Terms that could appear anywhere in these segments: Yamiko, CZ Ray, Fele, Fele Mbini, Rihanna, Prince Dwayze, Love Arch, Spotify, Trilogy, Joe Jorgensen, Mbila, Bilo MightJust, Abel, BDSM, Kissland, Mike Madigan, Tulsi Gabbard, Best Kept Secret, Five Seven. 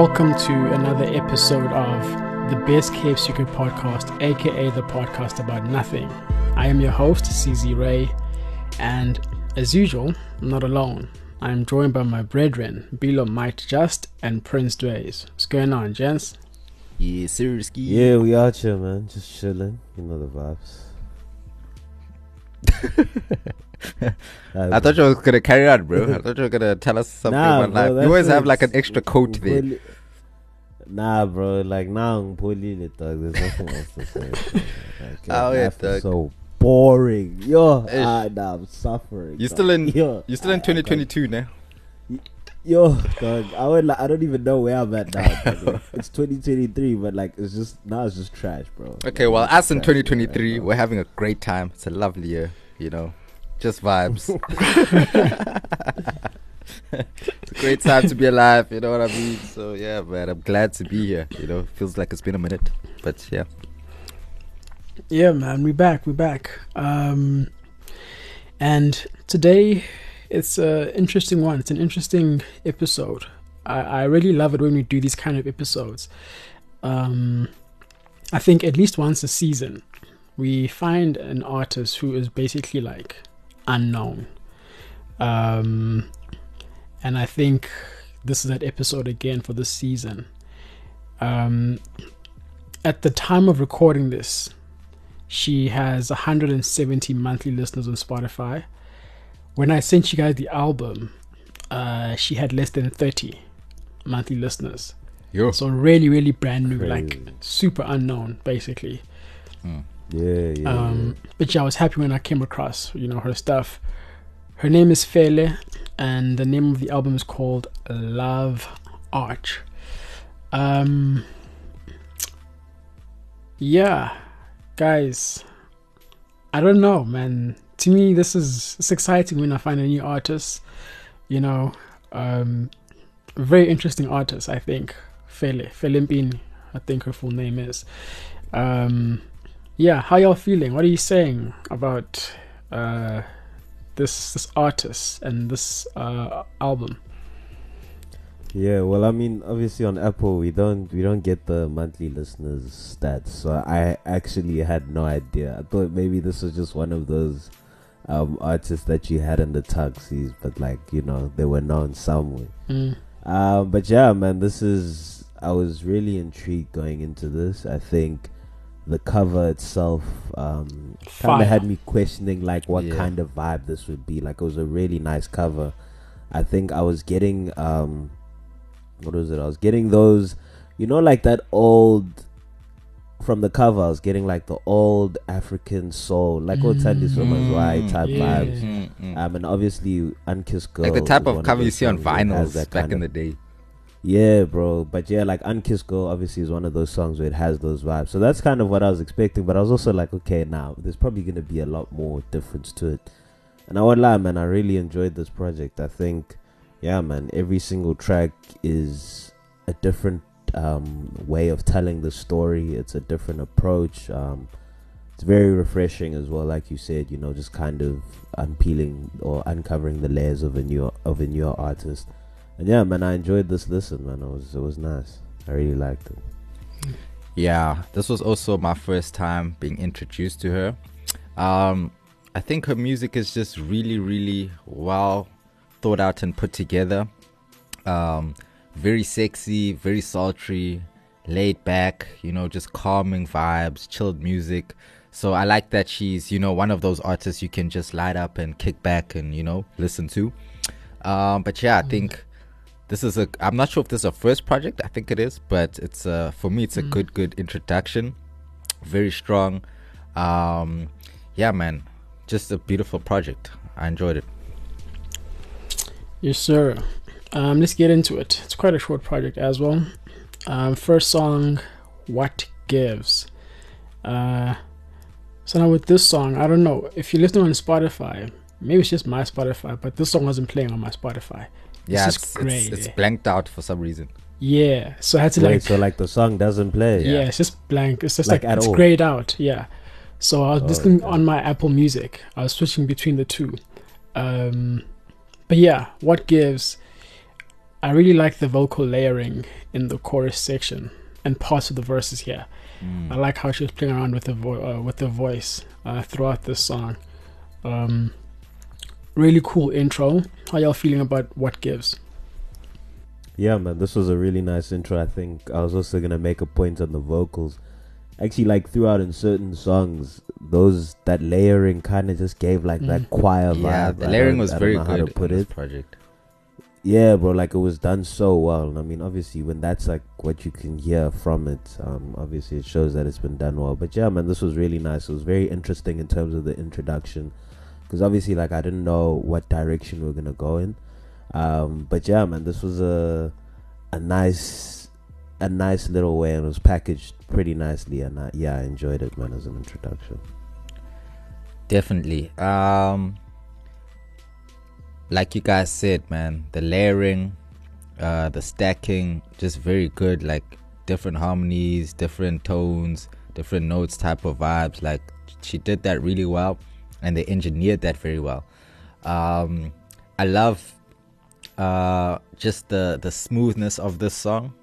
Welcome to another episode of the Best Kept Secret podcast, aka the podcast about nothing. I am your host, CZ Ray, and as usual, I'm not alone. I'm joined by my brethren, Bilo MightJust and Prince Dwayze. What's going on, gents? Yeah, seriously. Yeah, we out here, man. Just chilling. You know the vibes. I thought you were going to carry on, bro. I thought you were going to tell us something about life. You always have like an extra coat there. Nah, bro. Like, now I'm pulling it, dog. There's nothing else to say. It's so boring. Yo, nah, I'm suffering. You're still in 2022 now. Yo, dog. I don't even know where I'm at now. It's 2023, but like, it's just, now it's just trash, bro. Okay, like, well, us in 2023, right, we're having a great time. It's a lovely year, you know. Just vibes. It's a great time to be alive, you know what I mean? So yeah, man, I'm glad to be here. You know, feels like it's been a minute, but yeah. Yeah, man, we're back. And today it's an interesting one. It's an interesting episode. I really love it when we do these kind of episodes. I think at least once a season, we find an artist who is basically like unknown, and I think this is that episode again for this season. At the time of recording this, she has 170 monthly listeners on Spotify. When I sent you guys the album, she had less than 30 monthly listeners. Yo. So really brand new. Crazy. Like super unknown basically. But yeah, I was happy when I came across, you know, her stuff. Her name is Fele, and the name of the album is called Love Arch. Yeah, guys, I don't know, man. To me, it's exciting when I find a new artist, you know. Very interesting artist, I think. Fele Mbini, I think her full name is. Yeah, how y'all feeling? What are you saying about this artist and this album? Yeah, well, I mean, obviously on Apple we don't get the monthly listeners stats, so I actually had no idea. I thought maybe this was just one of those artists that you had in the taxis, but like, you know, they were known somewhere. But yeah, man, I was really intrigued going into this. I think the cover itself kind of had me questioning like what kind of vibe this would be. Like, it was a really nice cover. I think I was getting those, you know, like that old, from the cover I was getting like the old African soul, like old Tandy's Woman's Why type vibes. And obviously Unkissed Girl, like the type of cover you see on vinyls back in the day. Yeah, bro. But yeah, like Unkissed Girl obviously is one of those songs where it has those vibes. So that's kind of what I was expecting. But I was also like, okay, now there's probably going to be a lot more difference to it. And I won't lie, man, I really enjoyed this project. I think, yeah, man, every single track is a different way of telling the story. It's a different approach. It's very refreshing as well, like you said, you know, just kind of unpeeling or uncovering the layers of a newer artist. And yeah, man, I enjoyed this listen, man. It was nice. I really liked it. Yeah, this was also my first time being introduced to her. I think her music is just really, really well thought out and put together. Very sexy, very sultry, laid back, you know, just calming vibes, chilled music. So I like that she's, you know, one of those artists you can just light up and kick back and, you know, listen to. But yeah, I think this is I'm not sure if this is a first project. I think it is, but it's for me, it's a good introduction. Very strong. Yeah, man, just a beautiful project. I enjoyed it. Yes, sir. Let's get into it. It's quite a short project as well. First song, What Gives. So now with this song, I don't know if you're listening on Spotify. Maybe it's just my Spotify, but this song wasn't playing on my Spotify. Yeah, it's blanked out for some reason. Yeah, so I had to so like the song doesn't play. Yeah, it's just blank. It's just like it's grayed out. Yeah, so I was listening on my Apple Music. I was switching between the two, but yeah, What Gives. I really like the vocal layering in the chorus section and parts of the verses here. I like how she was playing around with the voice throughout this song. Really cool intro. How y'all feeling about What Gives? Yeah, man, this was a really nice intro. I think I was also gonna make a point on the vocals. Actually, like throughout in certain songs, that layering kind of just gave like that choir vibe. Yeah, the layering was very good. I don't know how to put it. Project. Yeah, bro, like it was done so well. And I mean, obviously, when that's like what you can hear from it, obviously it shows that it's been done well. But yeah, man, this was really nice. It was very interesting in terms of the introduction, because obviously, like, I didn't know what direction we were gonna go in. But yeah, man, this was a nice little way, and it was packaged pretty nicely, and I enjoyed it, man, as an introduction. Definitely. Like you guys said, man, the layering, the stacking, just very good. Like different harmonies, different tones, different notes type of vibes. Like she did that really well, and they engineered that very well. I love just the smoothness of this song.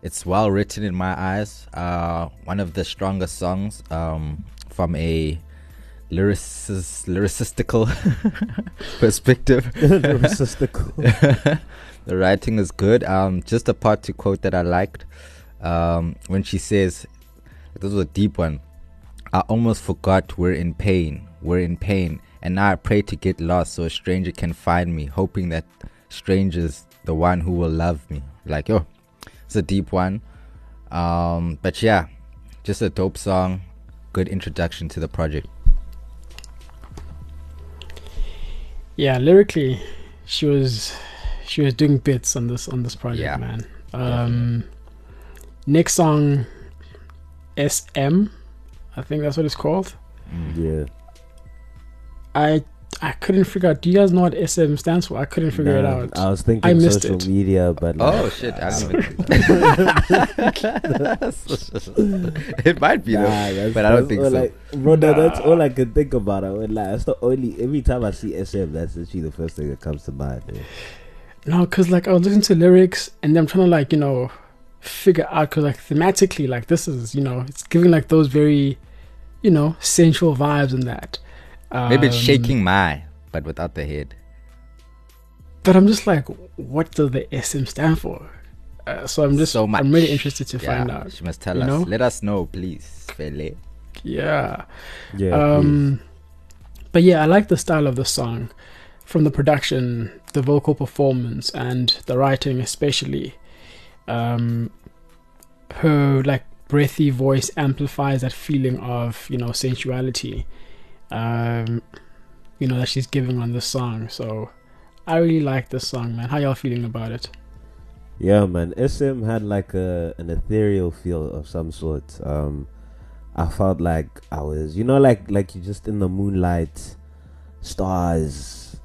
It's well written in my eyes. One of the strongest songs from a lyricistical perspective. Lyricistical. The writing is good. Just a part to quote that I liked, when she says, this was a deep one, "I almost forgot we're in pain, and now I pray to get lost so a stranger can find me, hoping that stranger's the one who will love me." Like, yo, it's a deep one. But yeah, just a dope song, good introduction to the project. Yeah, lyrically, she was doing bits on this project, yeah, man. Next song, SM, I think that's what it's called. Yeah. I couldn't figure out. Do you guys know what SM stands for? I couldn't figure it out. I was thinking I missed social media, but like, oh shit, I don't even know. It might be though, but I don't think so. Like, bro, that's all I could think about. I would lie. That's the only. Every time I see SM, that's literally the first thing that comes to mind. Dude. No, because like I was listening to lyrics, and then I'm trying to like figure out, because like thematically, like this is it's giving like those very sensual vibes and that. Maybe it's shaking my, but without the head. But I'm just like, what does the SM stand for? So I'm just so much. I'm really interested to find out. She must tell us. Know? Let us know, please, Fele. Yeah. But yeah, I like the style of the song, from the production, the vocal performance, and the writing, especially. Her like breathy voice amplifies that feeling of sensuality. That she's giving on this song. So I really like this song, man. How y'all feeling about it? Yeah, man, SM had like an ethereal feel of some sort. I felt like I was like you're just in the moonlight, stars,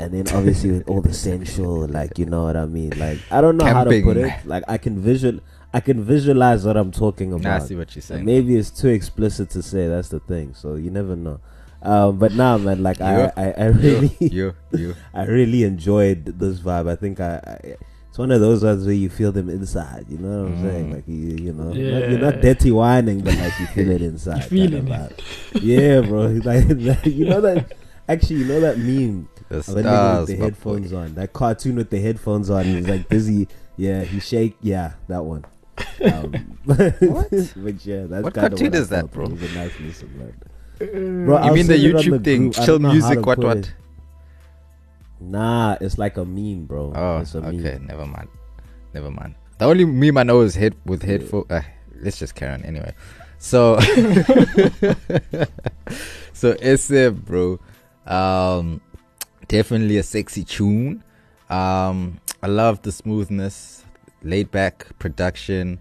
and then obviously with all the sensual, like, you know what I mean, like I don't know camping. How to put it, like I can visualize what I'm talking about. I see what you're saying. And maybe it's too explicit to say. That's the thing. So you never know. But now, man, like I really enjoyed this vibe. I think it's one of those ones where you feel them inside. You know what I'm saying? Like you know, you're not dirty whining, but like you feel it inside. Vibe. Yeah, bro. Like that. Actually, that meme. The stars, with the headphones on. That cartoon with the headphones on. He's like busy. Yeah, he shake. Yeah, that one. What? But yeah, that's what cartoon is that, bro? It was a nice listen, bro. You mean the YouTube thing, chill music, what? Nah, it's like a meme, bro. Oh, it's a meme. Never mind. The only meme I know is headphone. Let's just carry on anyway. So, SF, bro. Definitely a sexy tune. I love the smoothness, laid back production.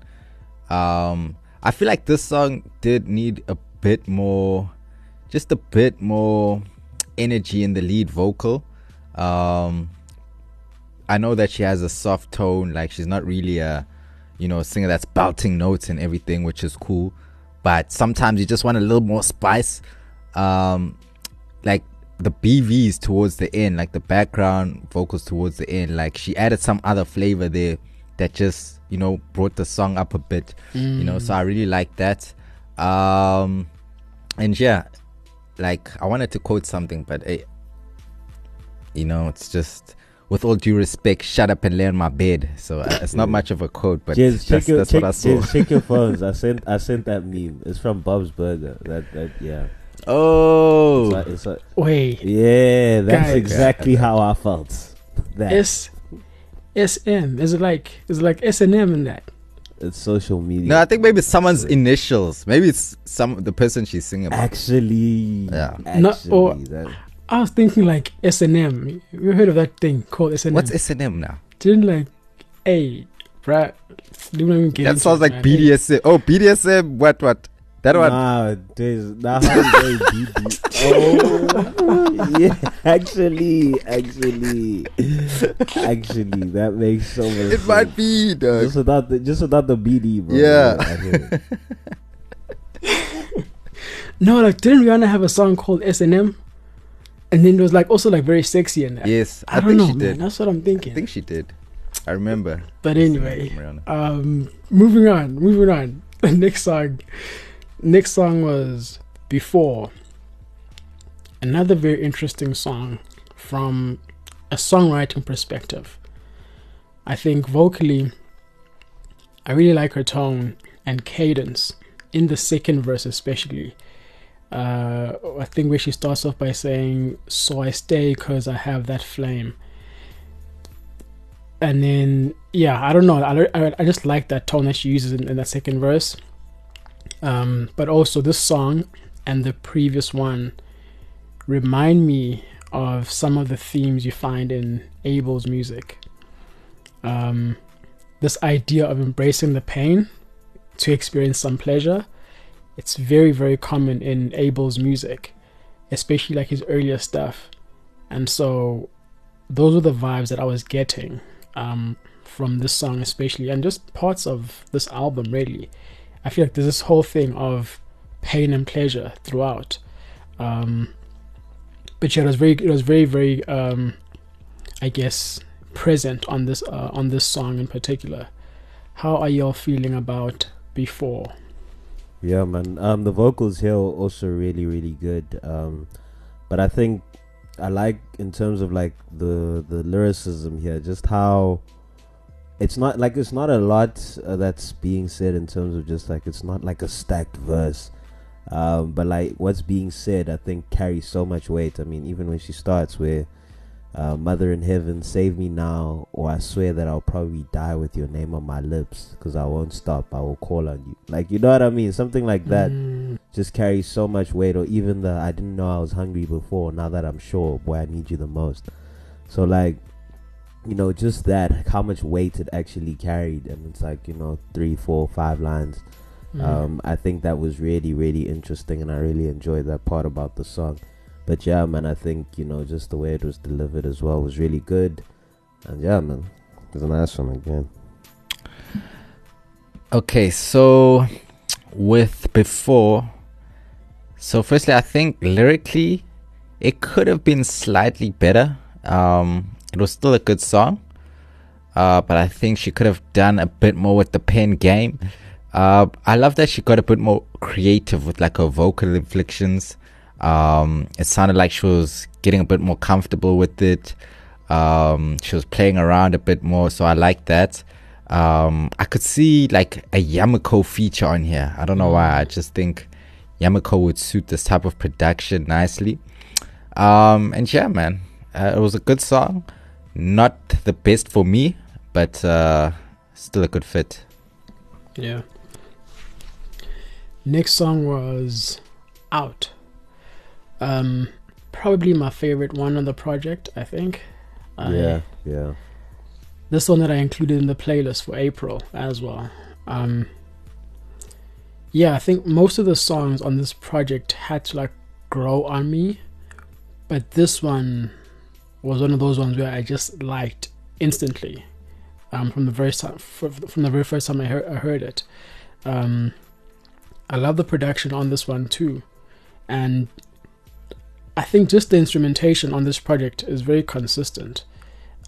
I feel like this song did need a bit more energy in the lead vocal. I know that she has a soft tone, like she's not really a singer that's belting notes and everything, which is cool, but sometimes you just want a little more spice. Like the BVs towards the end, like the background vocals towards the end, like she added some other flavor there that just, you know, brought the song up a bit. You know, so I really like that. And yeah, like I wanted to quote something, but hey, you know, it's just, with all due respect, shut up and lay on my bed. So it's not much of a quote, but Jez, that's what I saw. Jez, check your phones. I sent that meme. It's from Bob's Burger. That yeah. Oh, wait. Yeah, that's guys, exactly how I felt. That SM. Is it like S&M in that? It's social media. No, I think maybe someone's initials. Maybe it's the person she's singing about. Actually, yeah. I was thinking like S&M. You heard of that thing called S&M? What's S&M now? Didn't like a bruh. That sounds like BDSM. Hey. Oh, BDSM. What? That one. Nah, that's very BD. Oh, yeah. Actually, that makes so much sense. It might be, dog. Just without the BD, bro. Yeah. No, like didn't Rihanna have a song called S&M? And then it was like also like very sexy and that. Yes, I don't know, she did. Man, that's what I'm thinking. I think she did. I remember. But anyway, moving on. The next song was Before. Another very interesting song from a songwriting perspective. I think vocally, I really like her tone and cadence in the second verse especially. I think where she starts off by saying, "So I stay cause I have that flame." And then, yeah, I don't know. I just like that tone that she uses in that second verse. But also this song and the previous one remind me of some of the themes you find in Abel's music. This idea of embracing the pain to experience some pleasure. It's very, very common in Abel's music, especially like his earlier stuff. And so those were the vibes that I was getting from this song especially, and just parts of this album really. I feel like there's this whole thing of pain and pleasure throughout. But yeah, it was very, very I guess, present on this song in particular. How are y'all feeling about Before? Yeah, man. The vocals here are also really, really good. But I think I like, in terms of like the lyricism here, just how it's not a lot that's being said in terms of just like, it's not like a stacked verse. But like what's being said, I think carries so much weight. I mean, even when she starts where Mother in Heaven, save me now, or I swear that I'll probably die with your name on my lips, because I won't stop, I will call on you. Like, you know what I mean? Something like that just carries so much weight. Or even the I didn't know I was hungry before, now that I'm sure, boy, I need you the most. So like, you know, just that, like how much weight it actually carried. And it's like, you know, 3, 4, 5 lines. I think that was really, really interesting, and I really enjoyed that part about the song. But yeah, man, I think, you know, just the way it was delivered as well was really good. And yeah, man, it was a nice one again. Okay, so with Before, so firstly, I think lyrically, it could have been slightly better. It was still a good song, but I think she could have done a bit more with the pen game. I love that she got a bit more creative with like her vocal inflections. It sounded like she was getting a bit more comfortable with it. She was playing around a bit more, so I like that. I could see like a Yamiko feature on here. I don't know why, I just think Yamiko would suit this type of production nicely. And yeah, man, it was a good song. Not the best for me, but still a good fit. Yeah. Next song was Out. Probably my favorite one on the project, I think. Yeah. This one that I included in the playlist for April as well. Yeah, I think most of the songs on this project had to like grow on me, but this one was one of those ones where I just liked instantly. From the very first time I heard it. I love the production on this one too, and I think just the instrumentation on this project is very consistent.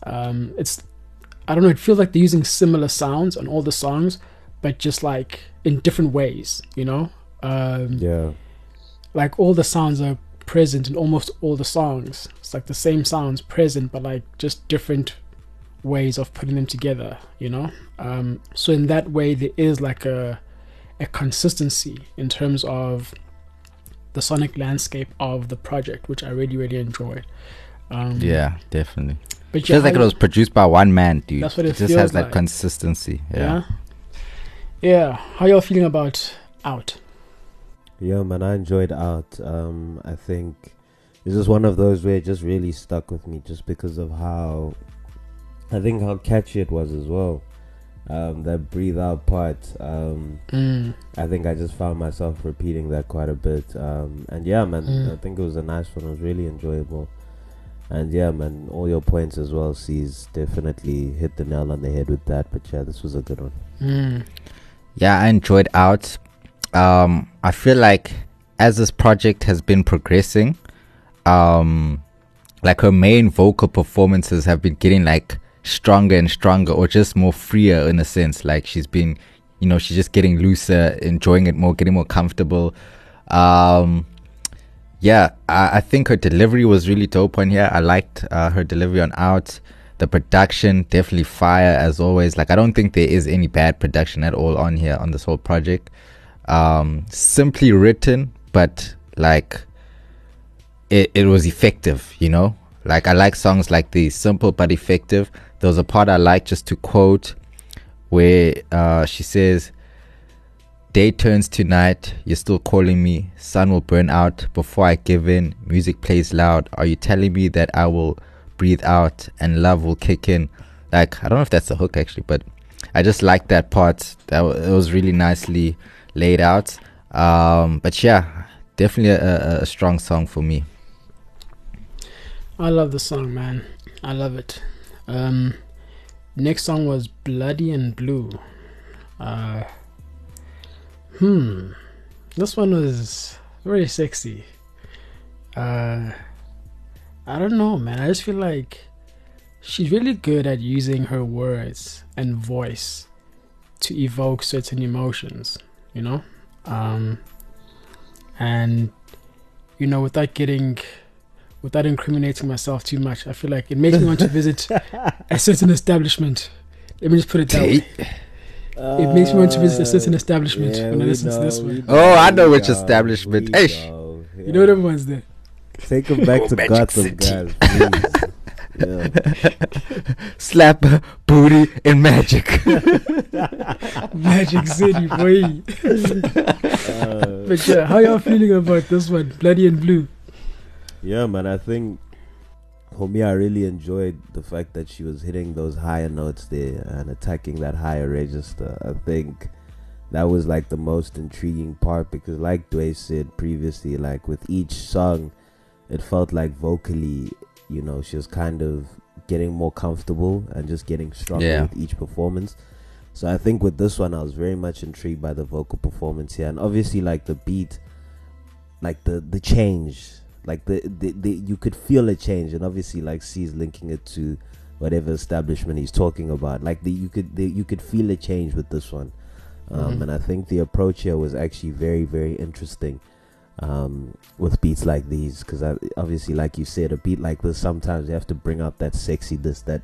I don't know, it feels like they're using similar sounds on all the songs, but just like in different ways, you know? Yeah. Like all the sounds are present in almost all the songs. It's like the same sounds present, but like just different ways of putting them together, you know? So in that way, there is like a consistency in terms of the sonic landscape of the project, which I really, really enjoyed. Yeah, definitely. But yeah, feels like it was produced by one man, dude. That's what it feels just has like. That consistency. Yeah. Yeah. How y'all feeling about Out? Yeah, man, I enjoyed Out. I think this is one of those where it just really stuck with me, just because of how, I think how catchy it was as well. That breathe out part. I think I just found myself repeating that quite a bit. And yeah, man, I think it was a nice one. It was really enjoyable. And yeah, man, all your points as well. C's definitely hit the nail on the head with that. But yeah, this was a good one. Yeah, I enjoyed Out. I feel like as this project has been progressing, like her main vocal performances have been getting like stronger and stronger, or just more freer in a sense. Like she's been, you know, she's just getting looser, enjoying it more, getting more comfortable. Yeah, I think her delivery was really dope on here. I liked her delivery on Out. The production, definitely fire as always. Like, I don't think there is any bad production at all on here, on this whole project. Simply written, but like it was effective, you know? Like, I like songs like these, simple but effective. There was a part I liked, just to quote, where she says, "Day turns to night, you're still calling me. Sun will burn out before I give in. Music plays loud. Are you telling me that I will breathe out and love will kick in?" Like, I don't know if that's the hook actually, but I just like that part. It was really nicely laid out. But yeah, definitely a strong song for me. I love the song, man. I love it. Next song was Bloody and Blue. This one was very sexy. I don't know, man. I just feel like she's really good at using her words and voice to evoke certain emotions, you know? And, you know, without incriminating myself too much, I feel like it makes me want to visit a certain establishment. Let me just put it that way. It makes me want to visit a certain establishment when I listen to this one. Oh, I know which establishment. You know what everyone's there. Take him back to Gotham, guys. Slap booty and magic. Magic City, boy. But yeah, how y'all feeling about this one, Bloody and Blue? Yeah, man, I think for me, I really enjoyed the fact that she was hitting those higher notes there and attacking that higher register. I think that was like the most intriguing part, because like Dwayze said previously, like with each song, it felt like vocally, you know, she was kind of getting more comfortable and just getting stronger with each performance. So I think with this one, I was very much intrigued by the vocal performance here. And obviously like the beat, like the change, like the you could feel a change, and obviously like C's linking it to whatever establishment he's talking about. Like you could feel a change with this one. And I think the approach here was actually very, very interesting with beats like these, because obviously like you said, a beat like this, sometimes you have to bring out that sexiness, that,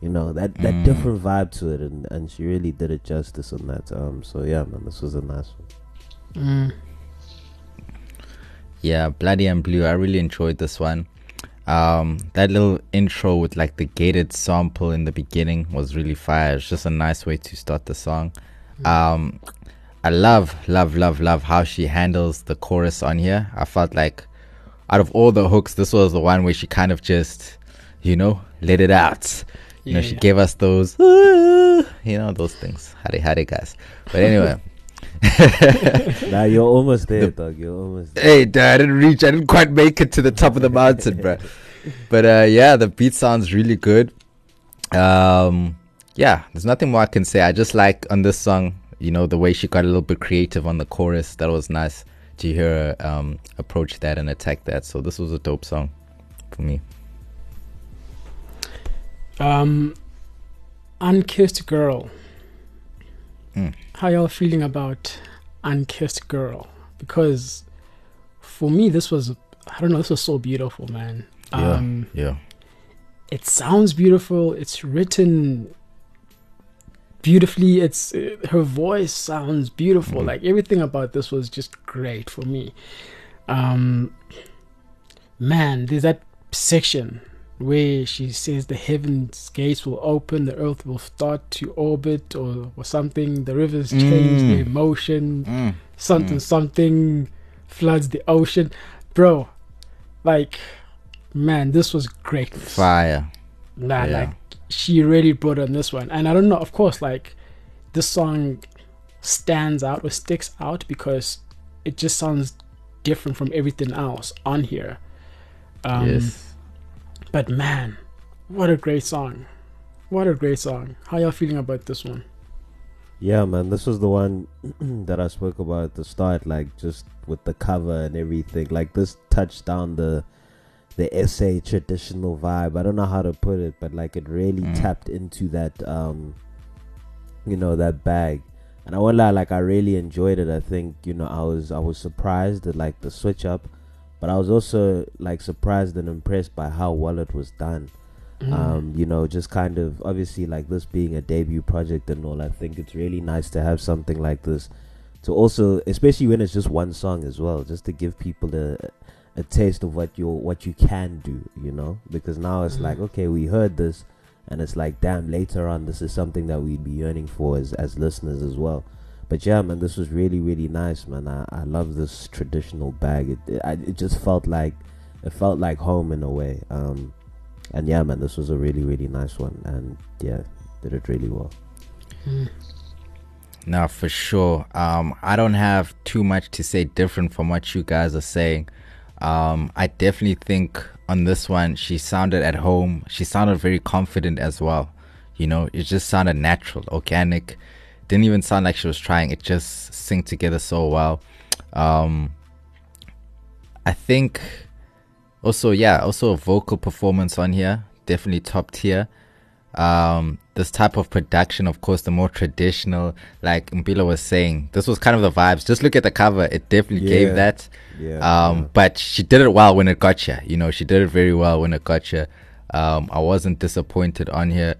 you know, that different vibe to it, and she really did it justice on that. So yeah, man, this was a nice one. Yeah, Bloody and Blue, I really enjoyed this one. That little intro with like the gated sample in the beginning was really fire. It's just a nice way to start the song. I love how she handles the chorus on here. I felt like out of all the hooks, this was the one where she kind of just, you know, let it out. She gave us those, you know, those things. Hare hare, guys. But anyway. Nah, you're almost there, dog. You're almost there. Hey, dude, I didn't quite make it to the top of the mountain, bro. But yeah, the beat sounds really good. Yeah, there's nothing more I can say. I just like on this song, you know, the way she got a little bit creative on the chorus. That was nice. to hear her approach that and attack that. So this was a dope song for me. Unkissed Girl. How y'all feeling about Unkissed Girl? Because for me, this was, I don't know, this was so beautiful, man. Yeah. It sounds beautiful. It's written beautifully. It's her voice sounds beautiful. Like everything about this was just great for me. Man, there's that section where she says the heaven's gates will open, the earth will start to orbit or something, the rivers change their motion, something floods the ocean. Bro, like, man, this was great. Fire. Like, she really brought on this one. And I don't know, of course, like, this song stands out or sticks out because it just sounds different from everything else on here. Yes. But man, what a great song. What a great song. How y'all feeling about this one? Yeah, man, this was the one that I spoke about at the start, like just with the cover and everything. Like this touched down the SA traditional vibe. I don't know how to put it, but like it really tapped into that, you know, that bag. And I won't lie, like I really enjoyed it. I think, you know, I was surprised at like the switch up. But I was also like surprised and impressed by how well it was done. You know, just kind of obviously like this being a debut project and all, I think it's really nice to have something like this to also, especially when it's just one song as well, just to give people a taste of what you can do, you know, because now it's like, okay, we heard this and it's like, damn, later on, this is something that we'd be yearning for as listeners as well. But yeah, man, this was really, really nice, man. I love this traditional bag. It just felt like home in a way. And yeah, man, this was a really, really nice one. And yeah, did it really well. Now, for sure. I don't have too much to say different from what you guys are saying. I definitely think on this one, she sounded at home. She sounded very confident as well. You know, it just sounded natural, organic. Didn't even sound like she was trying. It just synced together so well. I think also a vocal performance on here, definitely top tier. This type of production, of course, the more traditional, like Mbila was saying, this was kind of the vibes. Just look at the cover, it definitely gave that. But she did it well when it got you. You know, she did it very well when it got you. I wasn't disappointed on here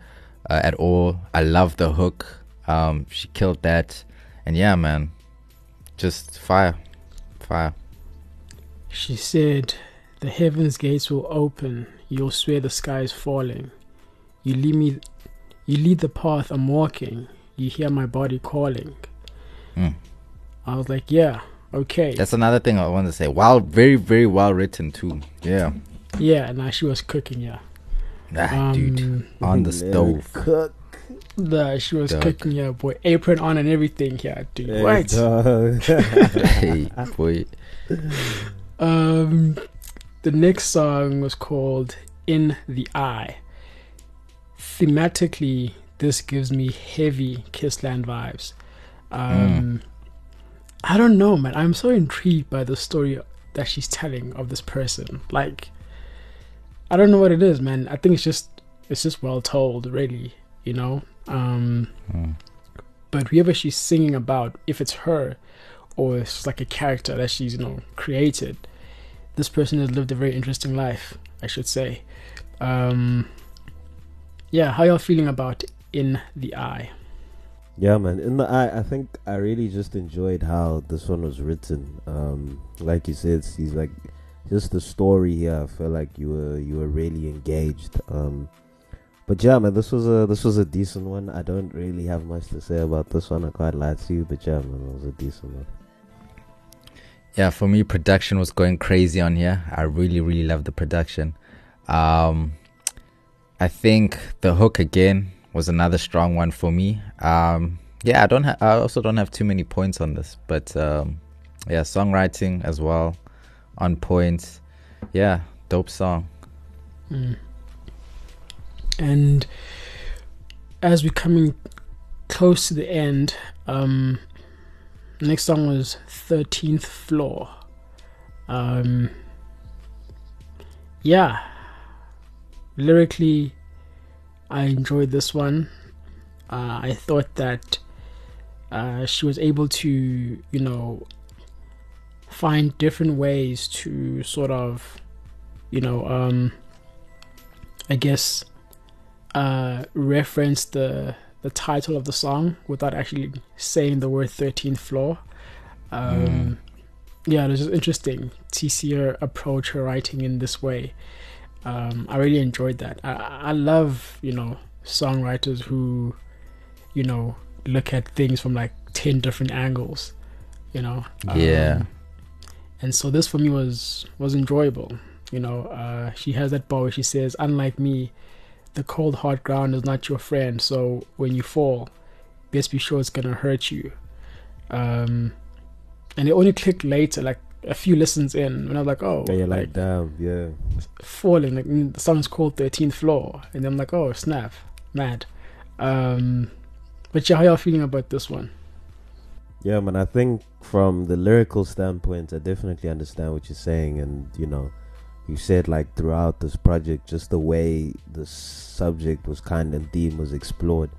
at all. I love the hook. She killed that. And yeah, man, just fire. She said, the heaven's gates will open. You'll swear the sky is falling. You lead the path I'm walking. You hear my body calling. I was like, yeah, okay. That's another thing I want to say. Wow, very, very well written too. Yeah. Yeah, nah, she was cooking, yeah. Dude, on the stove. Cook. She was cooking, yeah, boy. Apron on and everything, yeah, dude. Hey, what? Hey, boy. The next song was called In the Eye. Thematically, this gives me heavy Kissland vibes. I don't know, man. I'm so intrigued by the story that she's telling of this person. Like, I don't know what it is, man. I think it's just well told, really. You know, but whoever she's singing about, if it's her or it's like a character that she's, you know, created, this person has lived a very interesting life, I should say. Yeah, how y'all feeling about In the Eye? Yeah, man, In the Eye, I think I really just enjoyed how this one was written. Like you said, she's like, just the story here, I feel like you were really engaged. But yeah, man, this was a decent one. I don't really have much to say about this one. I quite lied to you, but yeah, man, it was a decent one. Yeah, for me, production was going crazy on here. I really, really loved the production. I think the hook again was another strong one for me. Yeah, I also don't have too many points on this, but yeah, songwriting as well, on point. Yeah, dope song. And as we're coming close to the end, Next song was 13th Floor. Yeah, lyrically I enjoyed this one. I thought that she was able to, you know, find different ways to sort of, you know, I guess reference the title of the song without actually saying the word 13th Floor. Yeah, this is interesting to see her approach her writing in this way. I really enjoyed that. I love, you know, songwriters who, you know, look at things from like 10 different angles, you know. And so this for me was enjoyable, you know. She has that bar where she says, "Unlike me, the cold hard ground is not your friend, so when you fall, best be sure it's gonna hurt you." And it only clicked later, like a few listens in, when I was like, oh, yeah, like damn, yeah, falling, like the song's called 13th Floor, and I'm like, oh snap, mad. But yeah, how y'all feeling about this one? Yeah, man, I think from the lyrical standpoint, I definitely understand what you're saying, and you know, you said like throughout this project, just the way the subject was kind and theme was explored.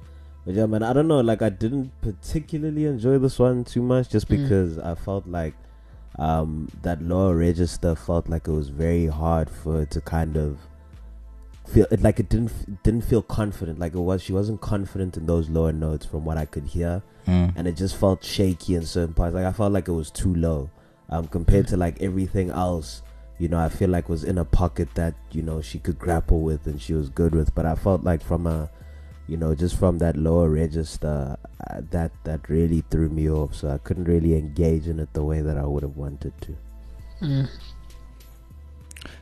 But yeah, man, I don't know, like I didn't particularly enjoy this one too much, just because I felt like that lower register felt like it was very hard for it to kind of feel it, like it didn't feel confident, like it was, she wasn't confident in those lower notes from what I could hear, and it just felt shaky in certain parts. Like I felt like it was too low compared to like everything else. You know, I feel like was in a pocket that, you know, she could grapple with and she was good with. But I felt like from a, you know, just from that lower register, that really threw me off. So I couldn't really engage in it the way that I would have wanted to.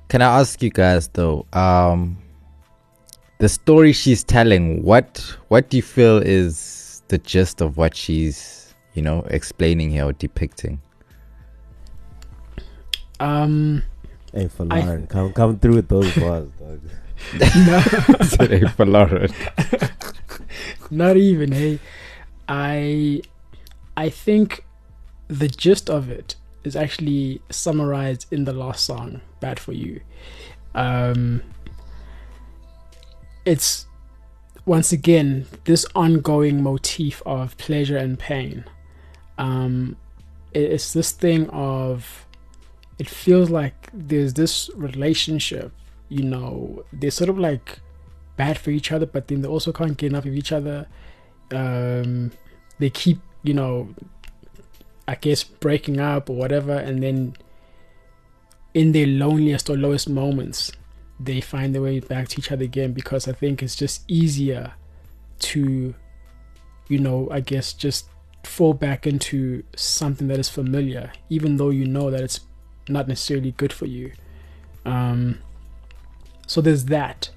Can I ask you guys though, the story she's telling, what do you feel is the gist of what she's, you know, explaining here or depicting? Hey, for Lauren, come through with those bars, dog. No. Hey, for Lauren. Not even. Hey, I think the gist of it is actually summarized in the last song, "Bad for You." It's once again this ongoing motif of pleasure and pain. It's this thing of, it feels like there's this relationship, you know, they're sort of like bad for each other, but then they also can't get enough of each other. They keep, you know, I guess breaking up or whatever, and then in their loneliest or lowest moments, they find their way back to each other again, because I think it's just easier to, you know, I guess just fall back into something that is familiar, even though you know that it's not necessarily good for you. So there's that.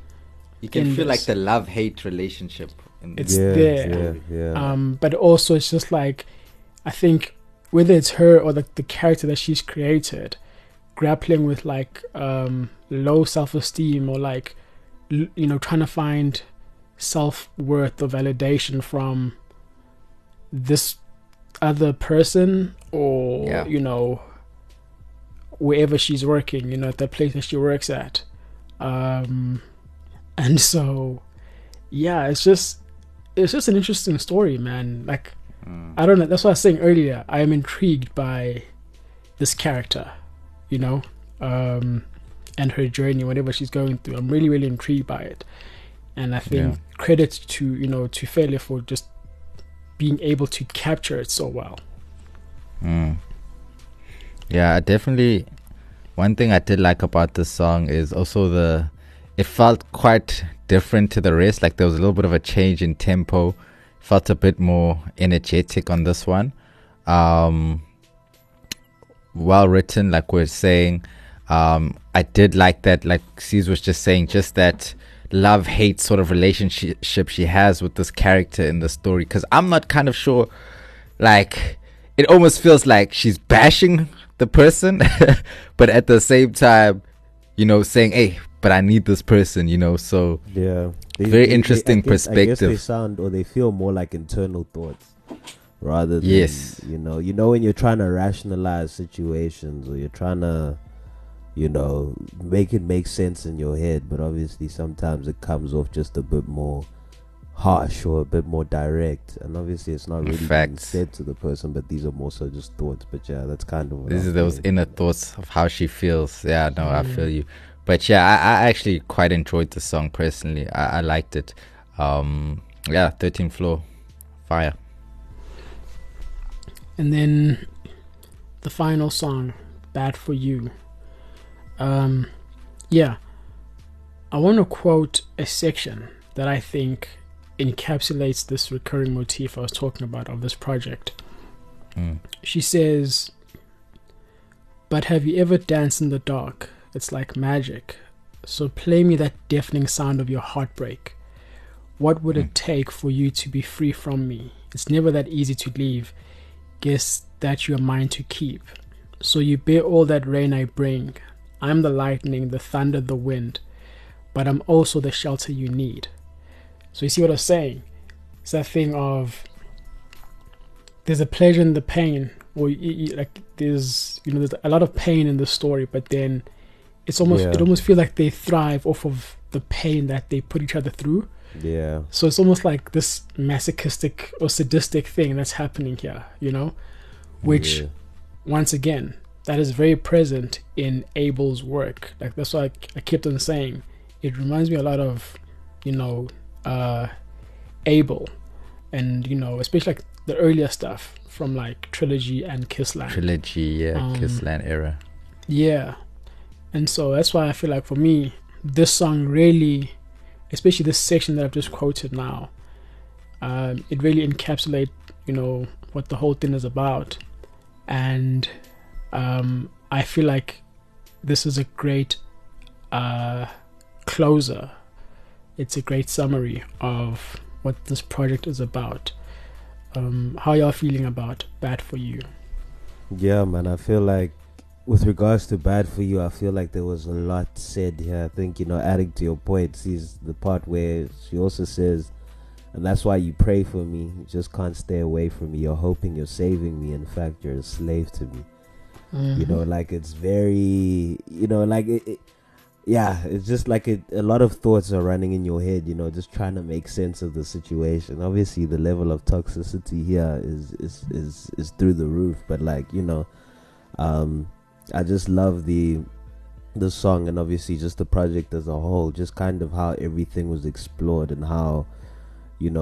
You can feel like the love-hate relationship. It's there. But also it's just like, I think whether it's her or the character that she's created, grappling with like low self-esteem, or like, you know, trying to find self-worth or validation from this other person, or, you know, wherever she's working, you know, at the place that she works at. And so yeah, it's just an interesting story, man. Like I don't know, that's what I was saying earlier, I am intrigued by this character, you know, and her journey, whatever she's going through. I'm really, really intrigued by it, and I think credit to, you know, to Fele for just being able to capture it so well. Yeah, I definitely, one thing I did like about this song is also it felt quite different to the rest. Like there was a little bit of a change in tempo, felt a bit more energetic on this one. Well written, like we're saying. I did like that, like CZ was just saying, just that love-hate sort of relationship she has with this character in the story. Because I'm not kind of sure, like, it almost feels like she's bashing the person but at the same time, you know, saying, hey, but I need this person, you know. So yeah, very interesting perspective. I guess they sound, or they feel more like internal thoughts, rather than, yes, you know when you're trying to rationalize situations or you're trying to, make it make sense in your head, but obviously sometimes it comes off just a bit more harsh or a bit more direct, and obviously it's not really being said to the person, but these are more so just thoughts. But yeah, that's kind of this is those inner thoughts of how she feels. Yeah, no, I feel you. But yeah, I actually quite enjoyed the song personally. I liked it. Yeah, 13th Floor, fire. And then the final song, Bad For You. Yeah, I want to quote a section that I think encapsulates this recurring motif I was talking about of this project. She says, "But have you ever danced in the dark? It's like magic. So play me that deafening sound of your heartbreak. What would it take for you to be free from me? It's never that easy to leave. Guess that you are mine to keep. So you bear all that rain I bring. I'm the lightning, the thunder, the wind, but I'm also the shelter you need." So you see what I'm saying? It's that thing of there's a pleasure in the pain, or like there's, there's a lot of pain in the story, but then it's almost, it almost feels like they thrive off of the pain that they put each other through. Yeah. So it's almost like this masochistic or sadistic thing that's happening here, which once again, that is very present in Abel's work. Like that's why I kept on saying it reminds me a lot of, Abel, and especially like the earlier stuff from like Trilogy and Kissland. Trilogy, yeah, Kissland era. Yeah, and so that's why I feel like for me, this song really, especially this section that I've just quoted now, it really encapsulates, what the whole thing is about. And I feel like this is a great closer. It's a great summary of what this project is about. How y'all feeling about Bad For You? Yeah, man, I feel like with regards to Bad For You, I feel like there was a lot said here. I think, adding to your point, is the part where she also says, "And that's why you pray for me. You just can't stay away from me. You're hoping you're saving me. In fact, you're a slave to me." Mm-hmm. Like it's very, like it yeah, it's just like a lot of thoughts are running in your head, just trying to make sense of the situation. Obviously, the level of toxicity here is through the roof. But like, I just love the song, and obviously just the project as a whole, just kind of how everything was explored and how,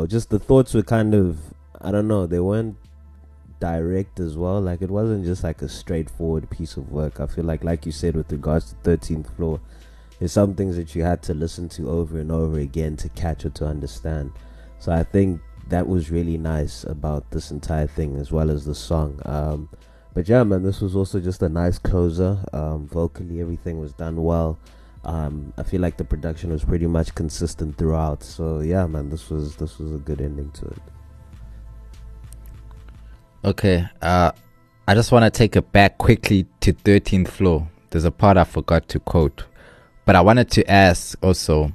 just the thoughts were kind of, I don't know, they weren't direct as well. Like it wasn't just like a straightforward piece of work. I feel like you said with regards to 13th Floor, there's some things that you had to listen to over and over again to catch or to understand. So I think that was really nice about this entire thing, as well as the song. But yeah, man, this was also just a nice closer. Vocally, everything was done well. I feel like the production was pretty much consistent throughout. So yeah, man, this was a good ending to it. Okay, I just want to take it back quickly to 13th Floor. There's a part I forgot to quote, but I wanted to ask also,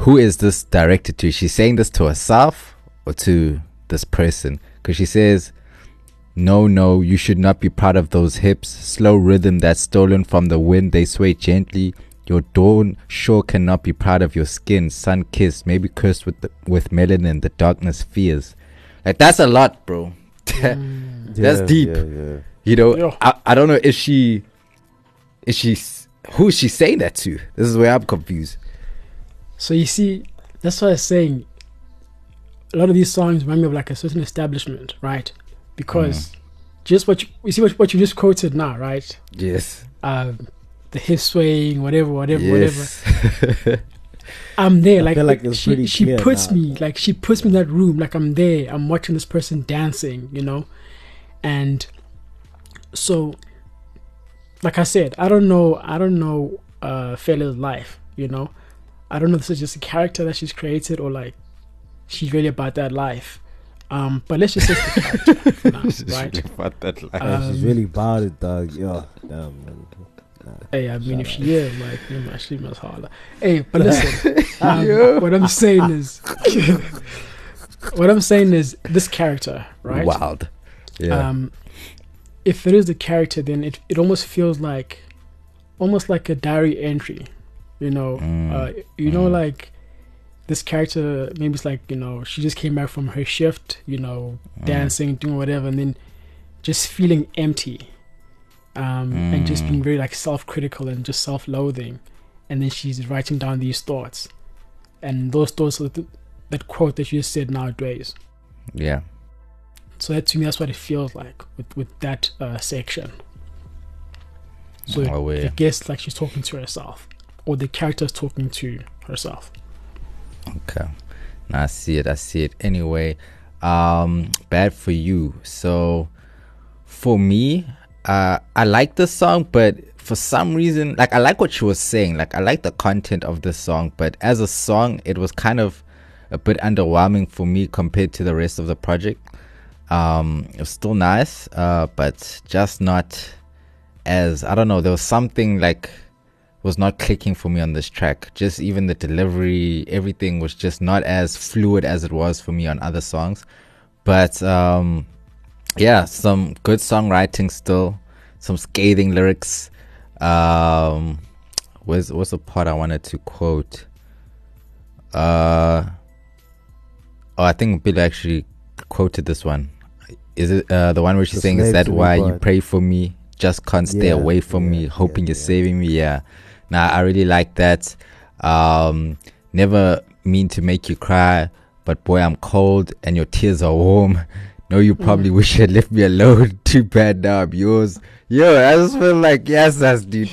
who is this directed to? Is she saying this to herself or to this person? Because she says, no, you should not be proud of those hips. Slow rhythm that's stolen from the wind, they sway gently. Your dawn sure cannot be proud of your skin. Sun kissed, maybe cursed with melanin, the darkness fears. Like that's a lot, bro. That's deep. Yeah. I don't know if she who is she saying that to? This is where I'm confused. So you see, that's what I was saying. A lot of these songs remind me of like a certain establishment, right? Because just what you see, what you just quoted now, right? Yes. The hip swaying, whatever, yes. Whatever. I'm there, like she puts now. she puts me in that room, like I'm there, I'm watching this person dancing, and so like I said, I don't know Fele's life, I don't know if this is just a character that she's created or like she's really about that life, but let's just say it's the character for now, she's right? Really about that life. She's really about it, dog. Yeah, damn, man. Hey, I mean, if she is, like, she must holler. Hey, but listen, what I'm saying is, what I'm saying is this character, right? Wild. Yeah. If it is the character, then it almost feels like, a diary entry, you know. Like this character, maybe it's like, you know, she just came back from her shift, you know, dancing, doing whatever, and then just feeling empty, and just being very like self-critical and just self-loathing, and then she's writing down these thoughts, and those thoughts are that quote that you just said nowadays. Yeah. So that, to me, that's what it feels like with that section. So I guess like she's talking to herself, or the character's talking to herself. Okay, now I see it. Anyway, bad for you. So for me, I like this song, but for some reason, like, I like what she was saying, like I like the content of this song, but as a song, it was kind of a bit underwhelming for me compared to the rest of the project. It was still nice, but just not as, I don't know, there was something like was not clicking for me on this track. Just even the delivery, everything was just not as fluid as it was for me on other songs. But yeah, some good songwriting still, some scathing lyrics. What's the part I wanted to quote? I think Mbila actually quoted this one. Is it the one where she's saying, "Is that why you pray for me? Just can't stay away from me, hoping you're saving me." Yeah. Now I really like that. Never mean to make you cry, but boy, I'm cold and your tears are warm. No, you probably wish you had left me alone. Too bad now I'm yours. Yo, I just feel like, yes, dude.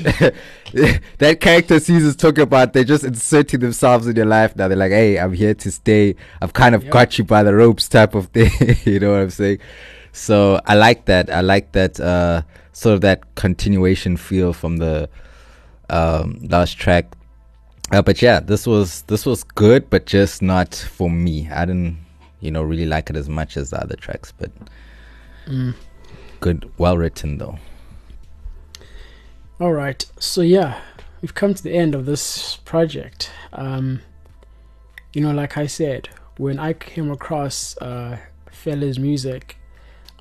That character Caesar's talking about, they're just inserting themselves in your life now. They're like, hey, I'm here to stay. I've kind of got you by the ropes type of thing. You know what I'm saying? So I like that. I like that sort of that continuation feel from the last track. But yeah, this was good, but just not for me. I didn't really like it as much as the other tracks, but good, well written though. All right, so yeah, we've come to the end of this project. Like I said, when I came across Fele's music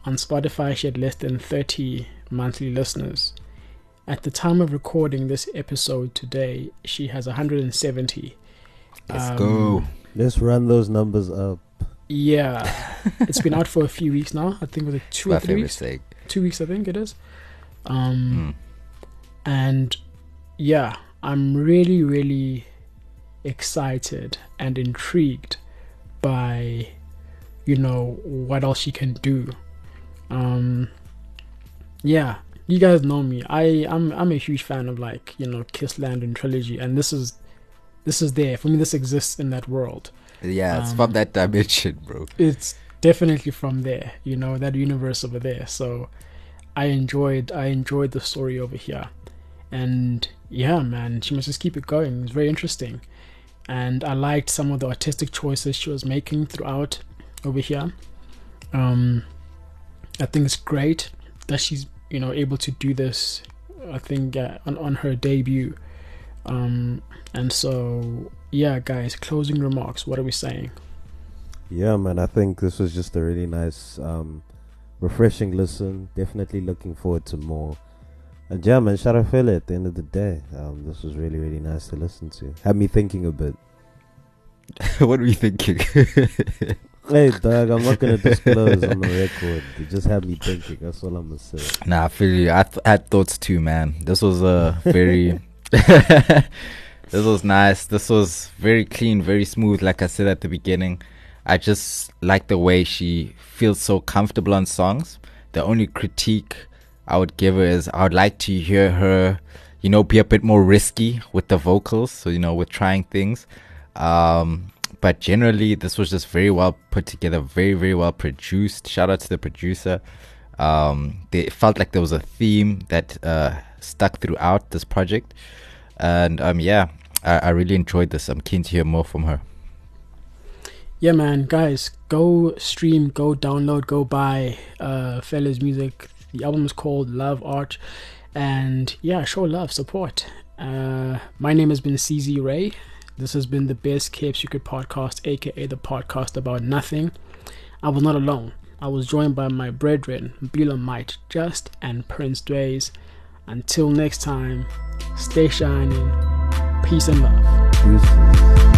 on Spotify, she had less than 30 monthly listeners. At the time of recording this episode today, she has 170. Let's go. Let's run those numbers up. Yeah, it's been out for a few weeks now. I think it was like 2 or 3 weeks. 2 weeks, I think it is. And yeah, I'm really, really excited and intrigued by, what else she can do. Yeah, you guys know me. I'm a huge fan of Kissland and Trilogy, and this is there for me. This exists in that world. Yeah, it's from that dimension, bro. It's definitely from there, that universe over there. So I enjoyed the story over here, and yeah, man, she must just keep it going. It's very interesting, and I liked some of the artistic choices she was making throughout over here. I think it's great that she's able to do this. I think on her debut, and so. Yeah, guys, closing remarks. What are we saying? Yeah, man, I think this was just a really nice, refreshing listen. Definitely looking forward to more. And yeah, man, shout out Fele at the end of the day. This was really, really nice to listen to. Had me thinking a bit. What were you thinking? Hey, dog, I'm not going to disclose on the record. It just had me thinking. That's all I'm going to say. Nah, I feel you. I had thoughts too, man. This was a very... This was nice. This was very clean, very smooth, like I said at the beginning. I just like the way she feels so comfortable on songs. The only critique I would give her is I would like to hear her, be a bit more risky with the vocals. So, with trying things. But generally, this was just very well put together, very, very well produced. Shout out to the producer. It felt like there was a theme that stuck throughout this project. And yeah. I really enjoyed this. I'm keen to hear more from her. Yeah, man, guys, go stream, go download, go buy Fele's music. The album is called Love Arch, and yeah, show love, support. My name has been CZ Ray, This has been the Best Kept Secret podcast, aka the podcast about nothing. I was not alone. I was joined by my brethren, Bilo MightJust and Prince Dwayze. Until next time, stay shining. Peace and love.